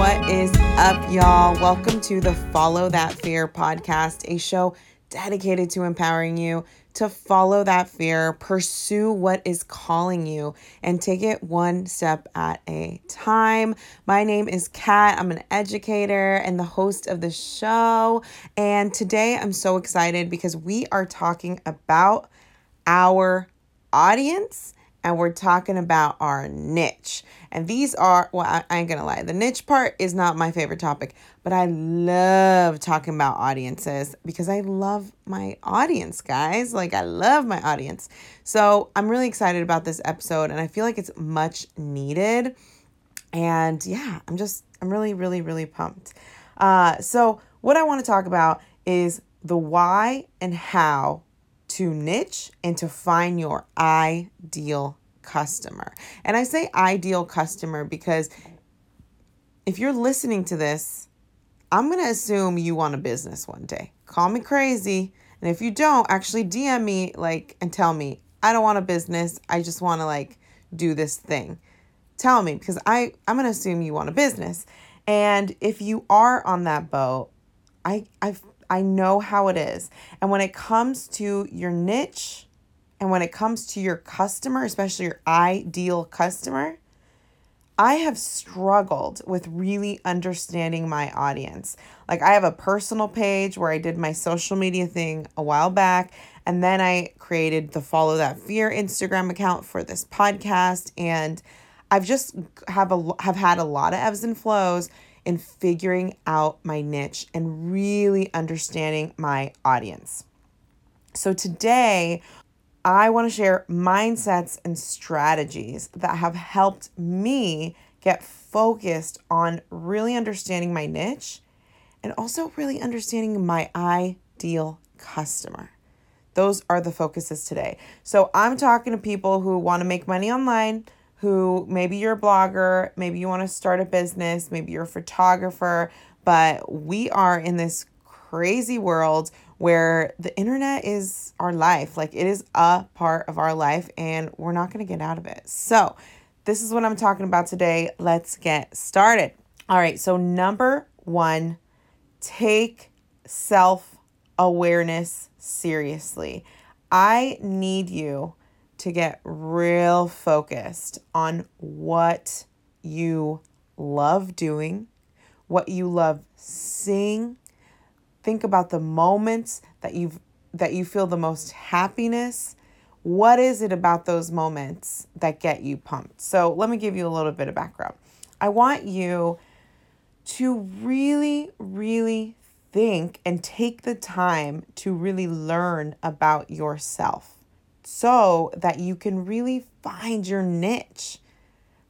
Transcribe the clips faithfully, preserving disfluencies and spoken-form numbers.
What is up, y'all? Welcome to the Follow That Fear podcast, a show dedicated to empowering you to follow that fear, pursue what is calling you, and take it one step at a time. My name is Kat. I'm an educator and the host of the show. And today I'm so excited because we are talking about our audience and we're talking about our niche. And these are, well, I, I ain't gonna lie, the niche part is not my favorite topic, but I love talking about audiences because I love my audience, guys. Like, I love my audience. So I'm really excited about this episode and I feel like it's much needed. And yeah, I'm just, I'm really, really, really pumped. Uh, so what I wanna talk about is the why and how to niche and to find your ideal customer. And I say ideal customer because if you're listening to this, I'm going to assume you want a business one day. Call me crazy. And if you don't, actually D M me like and tell me, I don't want a business. I just want to like do this thing. Tell me, because I, I'm going to assume you want a business. And if you are on that boat, I I've I know how it is. And when it comes to your niche and when it comes to your customer, especially your ideal customer, I have struggled with really understanding my audience. Like, I have a personal page where I did my social media thing a while back, and then I created the Follow That Fear Instagram account for this podcast. And I've just have a, have had a lot of ebbs and flows in figuring out my niche and really understanding my audience. So today, I want to share mindsets and strategies that have helped me get focused on really understanding my niche and also really understanding my ideal customer. Those are the focuses today. So I'm talking to people who want to make money online, who maybe you're a blogger, maybe you want to start a business, maybe you're a photographer, but we are in this crazy world where the internet is our life. Like, it is a part of our life and we're not going to get out of it. So this is what I'm talking about today. Let's get started. All right. So number one, take self-awareness seriously. I need you to get real focused on what you love doing, what you love seeing. Think about the moments that you've that you feel the most happiness. What is it about those moments that get you pumped? So let me give you a little bit of background. I want you to really, really think and take the time to really learn about yourself, so that you can really find your niche.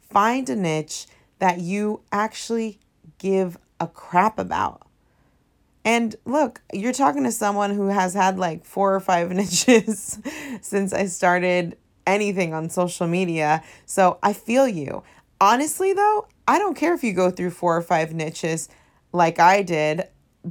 Find a niche that you actually give a crap about. And look, you're talking to someone who has had like four or five niches since I started anything on social media. So I feel you. Honestly, though, I don't care if you go through four or five niches like I did,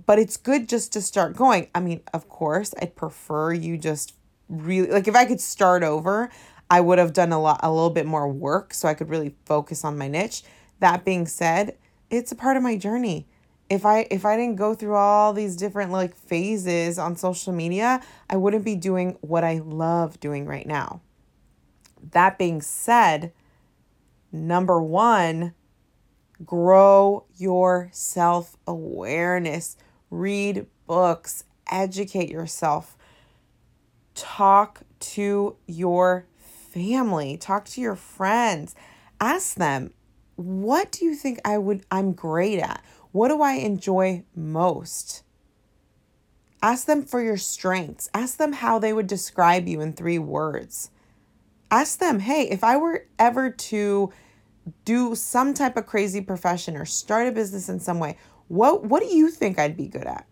but it's good just to start going. I mean, of course, I'd prefer you just really, like, if I could start over, I would have done a lot, a little bit more work so I could really focus on my niche. That being said, it's a part of my journey. If I, if I didn't go through all these different like phases on social media, I wouldn't be doing what I love doing right now. That being said, number one, grow your self-awareness, read books, educate yourself. Talk to your family, talk to your friends, ask them, what do you think I would, I'm great at? What do I enjoy most? Ask them for your strengths. Ask them how they would describe you in three words. Ask them, hey, if I were ever to do some type of crazy profession or start a business in some way, what, what do you think I'd be good at?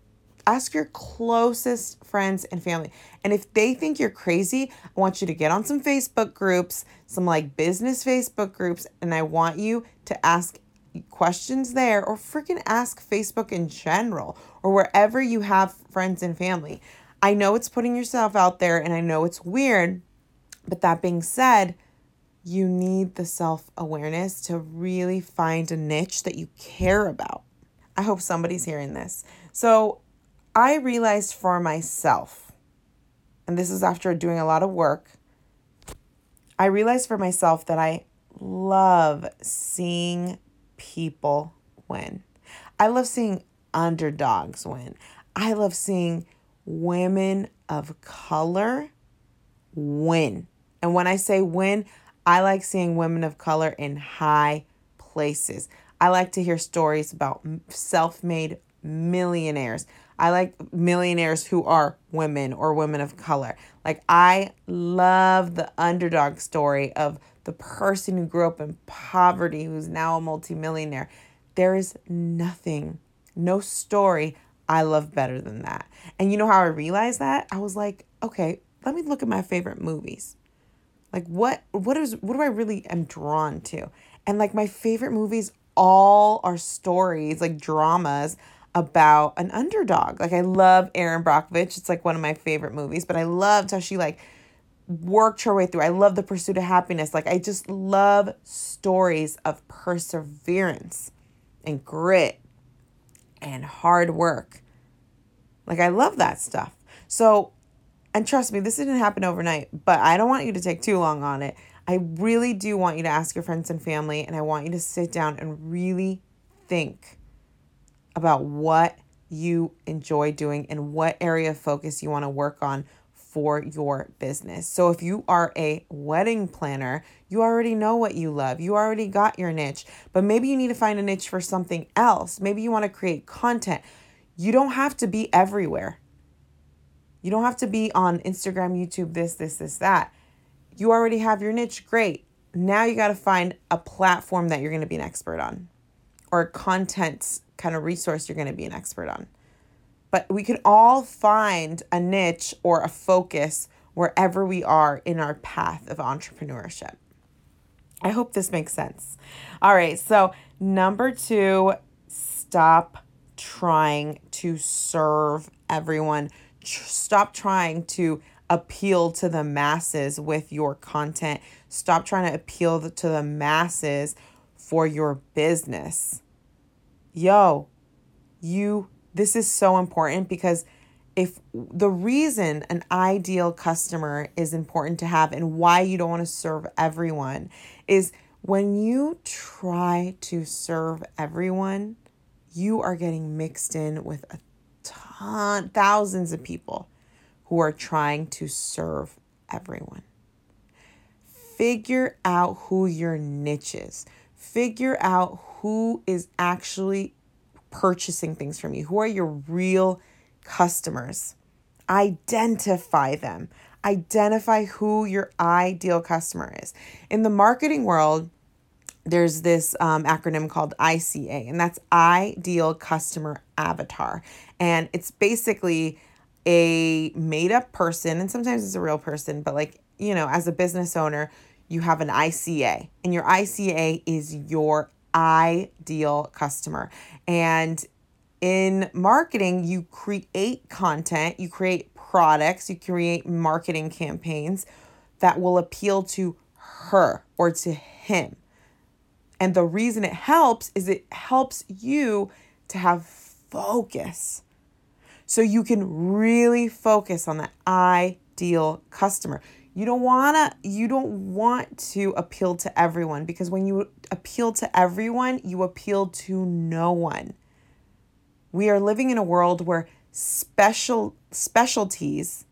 Ask your closest friends and family. And if they think you're crazy, I want you to get on some Facebook groups, some like business Facebook groups, and I want you to ask questions there or freaking ask Facebook in general or wherever you have friends and family. I know it's putting yourself out there and I know it's weird, but that being said, you need the self-awareness to really find a niche that you care about. I hope somebody's hearing this. So I realized for myself, and this is after doing a lot of work, I realized for myself that I love seeing people win. I love seeing underdogs win. I love seeing women of color win. And when I say win, I like seeing women of color in high places. I like to hear stories about self-made millionaires. I like millionaires who are women or women of color. Like, I love the underdog story of the person who grew up in poverty, who's now a multimillionaire. There is nothing, no story I love better than that. And you know how I realized that? I was like, okay, let me look at my favorite movies. Like, what, what is, what do I really am drawn to? And like, my favorite movies all are stories, like dramas about an underdog. Like, I love Erin Brockovich. It's like one of my favorite movies, but I loved how she like worked her way through. I love The Pursuit of Happiness. Like, I just love stories of perseverance and grit and hard work. Like, I love that stuff. So, and trust me, this didn't happen overnight, but I don't want you to take too long on it. I really do want you to ask your friends and family, and I want you to sit down and really think about what you enjoy doing and what area of focus you want to work on for your business. So if you are a wedding planner, you already know what you love. You already got your niche, but maybe you need to find a niche for something else. Maybe you want to create content. You don't have to be everywhere. You don't have to be on Instagram, YouTube, this, this, this, that. You already have your niche. Great. Now you got to find a platform that you're going to be an expert on, or a content kind of resource you're going to be an expert on. But we can all find a niche or a focus wherever we are in our path of entrepreneurship. I hope this makes sense. All right. So number two, stop trying to serve everyone. Stop trying to appeal to the masses with your content. Stop trying to appeal to the masses for your business. Yo, you, this is so important, because if the reason an ideal customer is important to have and why you don't want to serve everyone is when you try to serve everyone, you are getting mixed in with a ton, thousands of people who are trying to serve everyone. Figure out who your niche is. Figure out who is actually purchasing things from you. Who are your real customers? Identify them. Identify who your ideal customer is. In the marketing world, there's this um, acronym called I C A, and that's Ideal Customer Avatar. And it's basically a made-up person, and sometimes it's a real person, but like, you know, as a business owner, you have an I C A, and your I C A is your ideal customer. And in marketing, you create content, you create products, you create marketing campaigns that will appeal to her or to him. And the reason it helps is it helps you to have focus. So you can really focus on the ideal customer. You don't wanna, you don't want to appeal to everyone, because when you appeal to everyone, you appeal to no one. We are living in a world where special specialties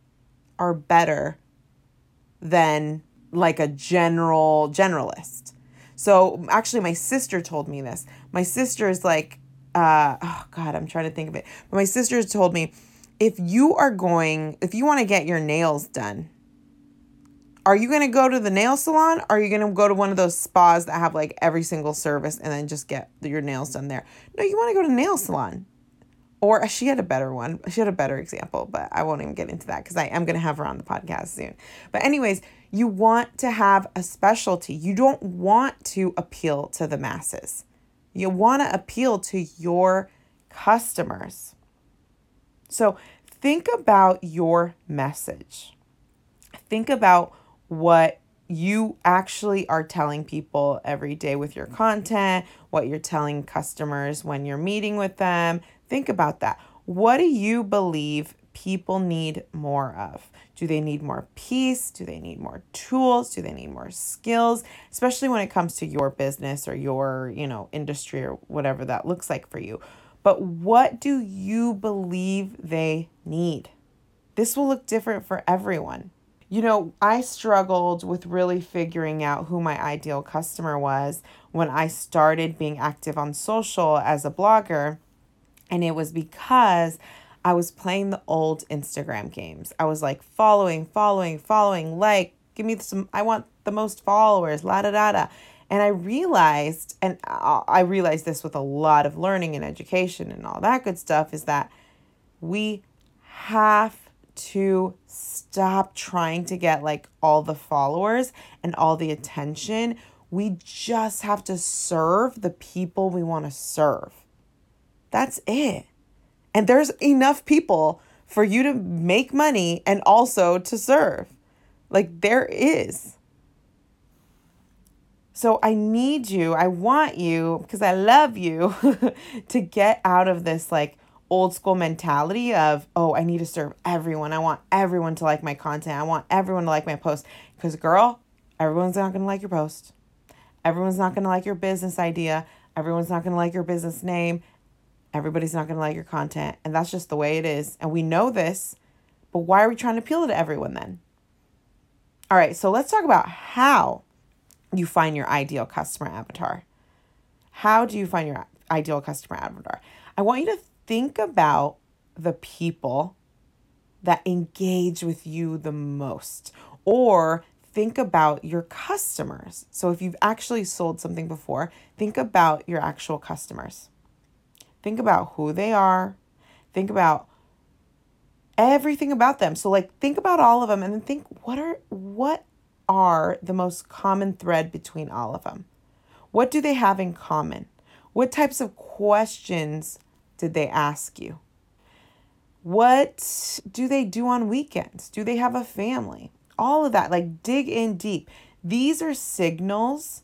are better than like a general generalist. So actually, my sister told me this. My sister is like, Uh, oh God, I'm trying to think of it. But my sister told me, if you are going, if you want to get your nails done, are you going to go to the nail salon? Or are you going to go to one of those spas that have like every single service and then just get your nails done there? No, you want to go to a nail salon. Or she had a better one. She had a better example, but I won't even get into that because I am going to have her on the podcast soon. But anyways, you want to have a specialty. You don't want to appeal to the masses. You want to appeal to your customers. So think about your message. Think about what you actually are telling people every day with your content, what you're telling customers when you're meeting with them. Think about that. What do you believe people need more of? Do they need more peace? Do they need more tools? Do they need more skills? Especially when it comes to your business or your, you know, industry or whatever that looks like for you. But what do you believe they need? This will look different for everyone. You know, I struggled with really figuring out who my ideal customer was when I started being active on social as a blogger. And it was because I was playing the old Instagram games. I was like following, following, following, like, give me some, I want the most followers, la da da da. And I realized, and I realized this with a lot of learning and education and all that good stuff, is that we have to stop trying to get like all the followers and all the attention. We just have to serve the people we want to serve. That's it. And there's enough people for you to make money and also to serve. Like there is. So I need you, I want you, because I love you, to get out of this like old school mentality of, oh, I need to serve everyone. I want everyone to like my content. I want everyone to like my post. Because girl, everyone's not going to like your post. Everyone's not going to like your business idea. Everyone's not going to like your business name. Everybody's not going to like your content. And that's just the way it is. And we know this, but why are we trying to appeal it to everyone then? All right, so let's talk about how you find your ideal customer avatar. How do you find your ideal customer avatar? I want you to think about the people that engage with you the most, or think about your customers. So if you've actually sold something before, think about your actual customers. Think about who they are. Think about everything about them. So like think about all of them and then think, what are what are the most common thread between all of them? What do they have in common? What types of questions did they ask you? What do they do on weekends? Do they have a family? All of that, like dig in deep. These are signals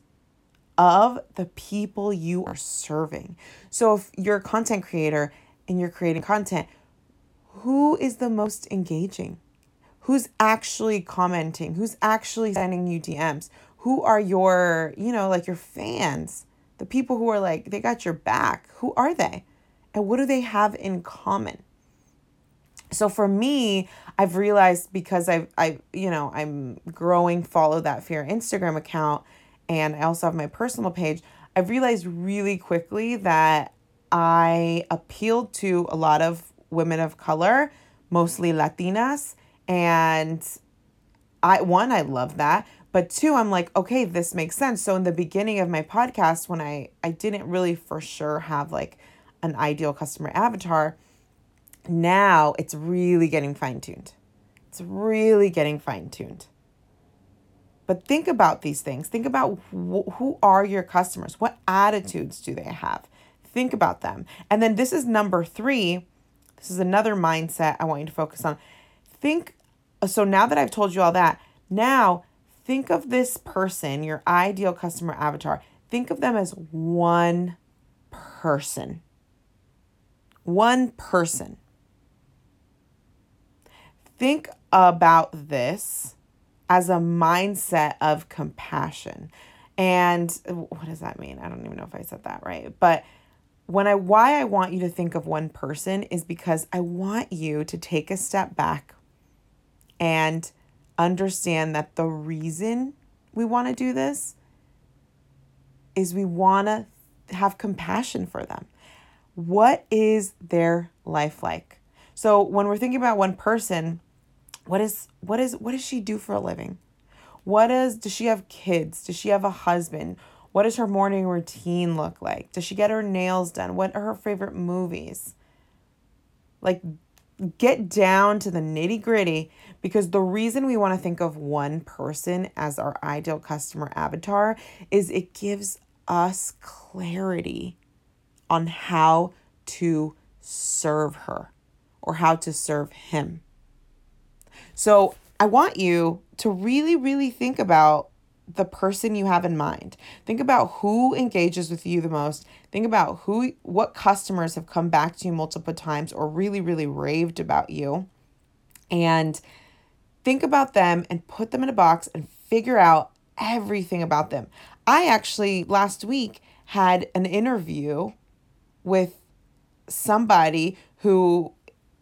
of the people you are serving. So if you're a content creator and you're creating content, who is the most engaging? Who's actually commenting? Who's actually sending you D Ms? Who are your, you know, like your fans? The people who are like, they got your back. Who are they? And what do they have in common? So for me, I've realized because I've, I, you know, I'm growing Follow That Fear Instagram account, and I also have my personal page. I've realized really quickly that I appealed to a lot of women of color, mostly Latinas. And I, one, I love that. But two, I'm like, okay, this makes sense. So in the beginning of my podcast, when I, I didn't really for sure have like an ideal customer avatar, now it's really getting fine-tuned. It's really getting fine-tuned. But think about these things. Think about wh- who are your customers? What attitudes do they have? Think about them. And then this is number three. This is another mindset I want you to focus on. Think, so now that I've told you all that, now think of this person, your ideal customer avatar. Think of them as one person. One person. Think about this as a mindset of compassion. And what does that mean? I don't even know if I said that right. But when I why I want you to think of one person is because I want you to take a step back and understand that the reason we want to do this is we want to have compassion for them. What is their life like? So when we're thinking about one person, what is what is what does she do for a living? What is does she have kids? Does she have a husband? What does her morning routine look like? Does she get her nails done? What are her favorite movies? Like, get down to the nitty-gritty, because the reason we want to think of one person as our ideal customer avatar is it gives us clarity on how to serve her or how to serve him. So I want you to really, really think about the person you have in mind. Think about who engages with you the most. Think about who, what customers have come back to you multiple times or really, really raved about you. And think about them and put them in a box and figure out everything about them. I actually last week had an interview with somebody who,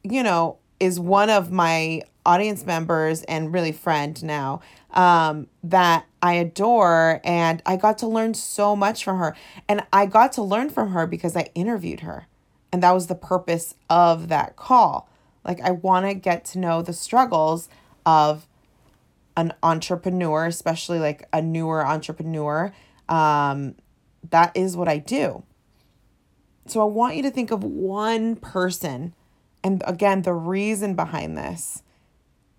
you know, is one of my audience members and really friend now, um, that I adore. And I got to learn so much from her. And I got to learn from her because I interviewed her. And that was the purpose of that call. Like, I want to get to know the struggles of an entrepreneur, especially like a newer entrepreneur. Um, that is what I do. So I want you to think of one person. And again, the reason behind this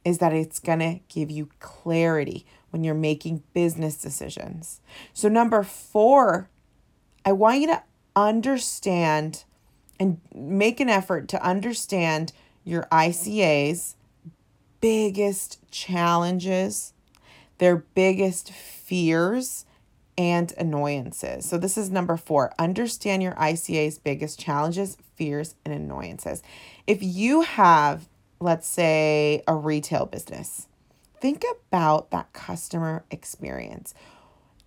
is that it's going to give you clarity when you're making business decisions. So number four, I want you to understand and make an effort to understand your I C A's biggest challenges, their biggest fears, and annoyances. So this is number four. Understand your I C A's biggest challenges, fears, and annoyances. If you have, let's say, a retail business, think about that customer experience.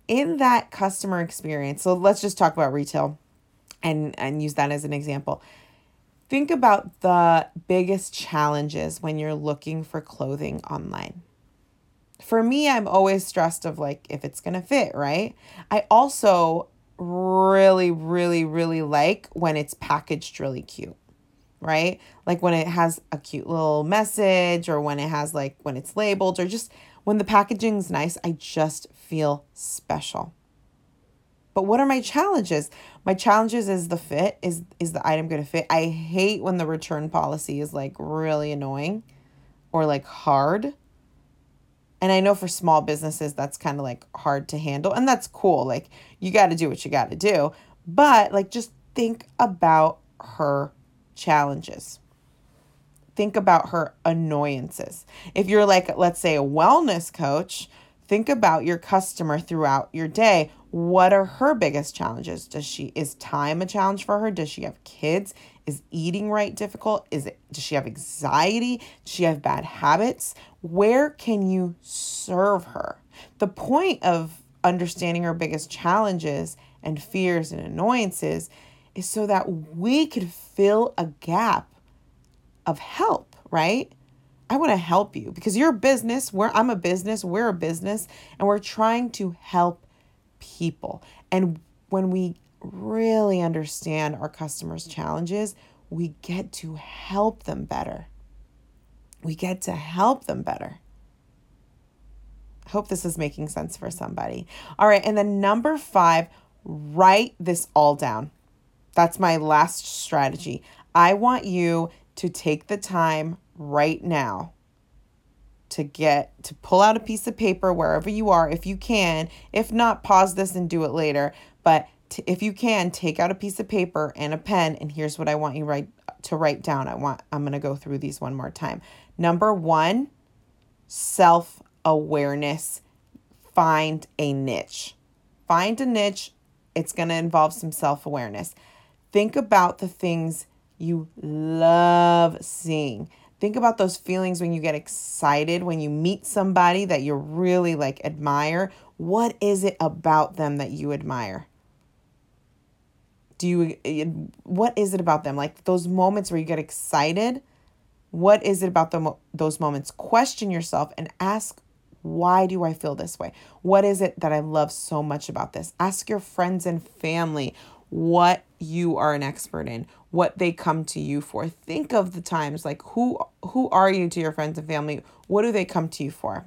In that customer experience, so let's just talk about retail and, and use that as an example. Think about the biggest challenges when you're looking for clothing online. For me, I'm always stressed of like if it's going to fit, right? I also really, really, really like when it's packaged really cute, right? Like when it has a cute little message or when it has like when it's labeled or just when the packaging's nice, I just feel special. But what are my challenges? My challenges is the fit. Is is the item going to fit? I hate when the return policy is like really annoying or like hard. And I know for small businesses, that's kind of like hard to handle. And that's cool. Like you got to do what you got to do. But like just think about her challenges. Think about her annoyances. If you're like, let's say a wellness coach, think about your customer throughout your day. What are her biggest challenges? Does she, is time a challenge for her? Does she have kids? Is eating right difficult? Is it, does she have anxiety? Does she have bad habits? Where can you serve her? The point of understanding her biggest challenges and fears and annoyances is so that we could fill a gap of help, right? I want to help you because you're a business, we're, I'm a business, we're a business, and we're trying to help people. And when we really understand our customers' challenges, we get to help them better. We get to help them better. I hope this is making sense for somebody. All right. And then number five, write this all down. That's my last strategy. I want you to take the time right now to get to pull out a piece of paper wherever you are, if you can. If not, pause this and do it later. But t- if you can, take out a piece of paper and a pen. And here's what I want you write to write down. I want I'm gonna go through these one more time. Number one, self-awareness. Find a niche. Find a niche. It's gonna involve some self-awareness. Think about the things you love seeing. Think about those feelings when you get excited, when you meet somebody that you really like admire. What is it about them that you admire? Do you, what is it about them? Like those moments where you get excited, what is it about them, those moments? Question yourself and ask, why do I feel this way? What is it that I love so much about this? Ask your friends and family what you are an expert in, what they come to you for. Think of the times, like who who are you to your friends and family? What do they come to you for?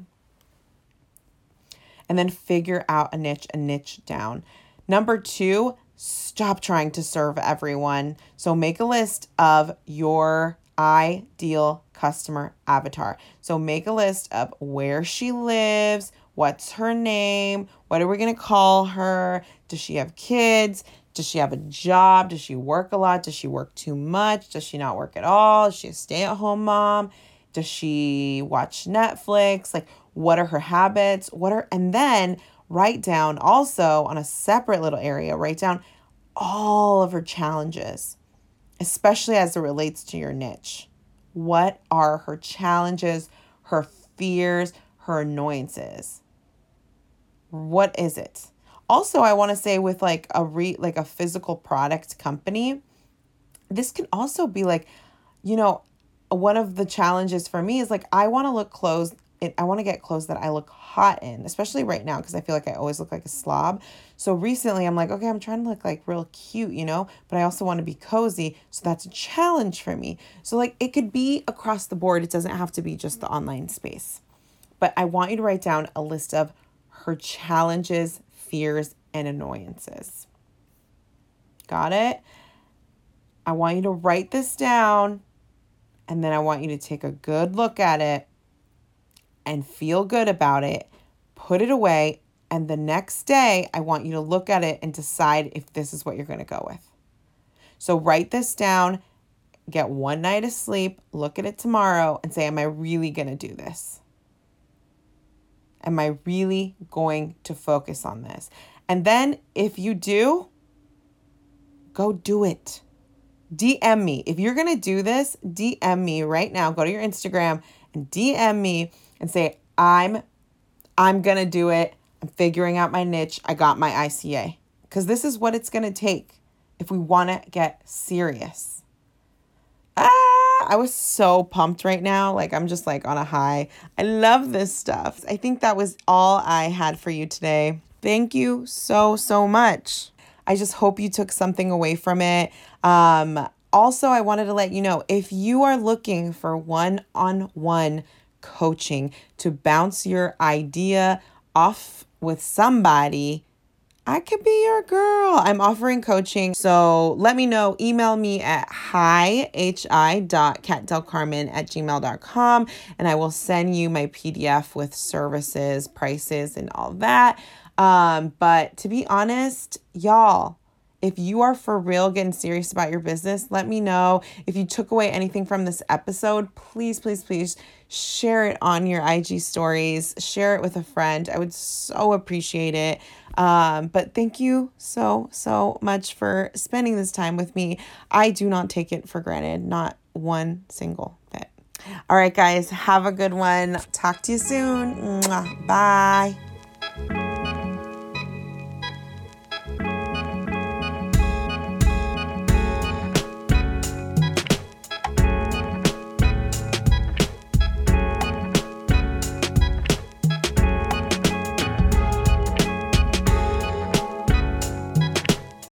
And then figure out a niche, a niche down. Number two, stop trying to serve everyone. So make a list of your ideal customer avatar. So make a list of where she lives, what's her name, what are we going to call her? Does she have kids? Does she have a job? Does she work a lot? Does she work too much? Does she not work at all? Is she a stay-at-home mom? Does she watch Netflix? Like, what are her habits? What are, and then write down also on a separate little area, write down all of her challenges, especially as it relates to your niche. What are her challenges, her fears, her annoyances? What is it? Also, I want to say with like a re like a physical product company, this can also be like, you know, one of the challenges for me is like, I want to look clothes. I want to get clothes that I look hot in, especially right now, because I feel like I always look like a slob. So recently I'm like, okay, I'm trying to look like real cute, you know, but I also want to be cozy. So that's a challenge for me. So like it could be across the board. It doesn't have to be just the online space. But I want you to write down a list of her challenges, fears, and annoyances. Got it? I want you to write this down, and then I want you to take a good look at it and feel good about it, put it away, and the next day I want you to look at it and decide if this is what you're going to go with. So write this down, get one night of sleep, look at it tomorrow, and say, am I really going to do this? Am I really going to focus on this? And then if you do, go do it. D M me. If you're going to do this, D M me right now. Go to your Instagram and D M me and say, I'm, I'm going to do it. I'm figuring out my niche. I got my I C A. Because this is what it's going to take if we want to get serious. I was so pumped right now. Like, I'm just like on a high. I love this stuff. I think that was all I had for you today. Thank you so, so much. I just hope you took something away from it. Um, also, I wanted to let you know, if you are looking for one-on-one coaching to bounce your idea off with somebody, I could be your girl. I'm offering coaching. So let me know. Email me at hi, H-I dot catdelcarmen at gmail dot com. And I will send you my P D F with services, prices, and all that. Um, but to be honest, y'all, if you are for real getting serious about your business, let me know. If you took away anything from this episode, please, please, please share it on your I G stories. Share it with a friend. I would so appreciate it. Um, but thank you so, so much for spending this time with me. I do not take it for granted, not one single bit. All right, guys, have a good one. Talk to you soon. Bye.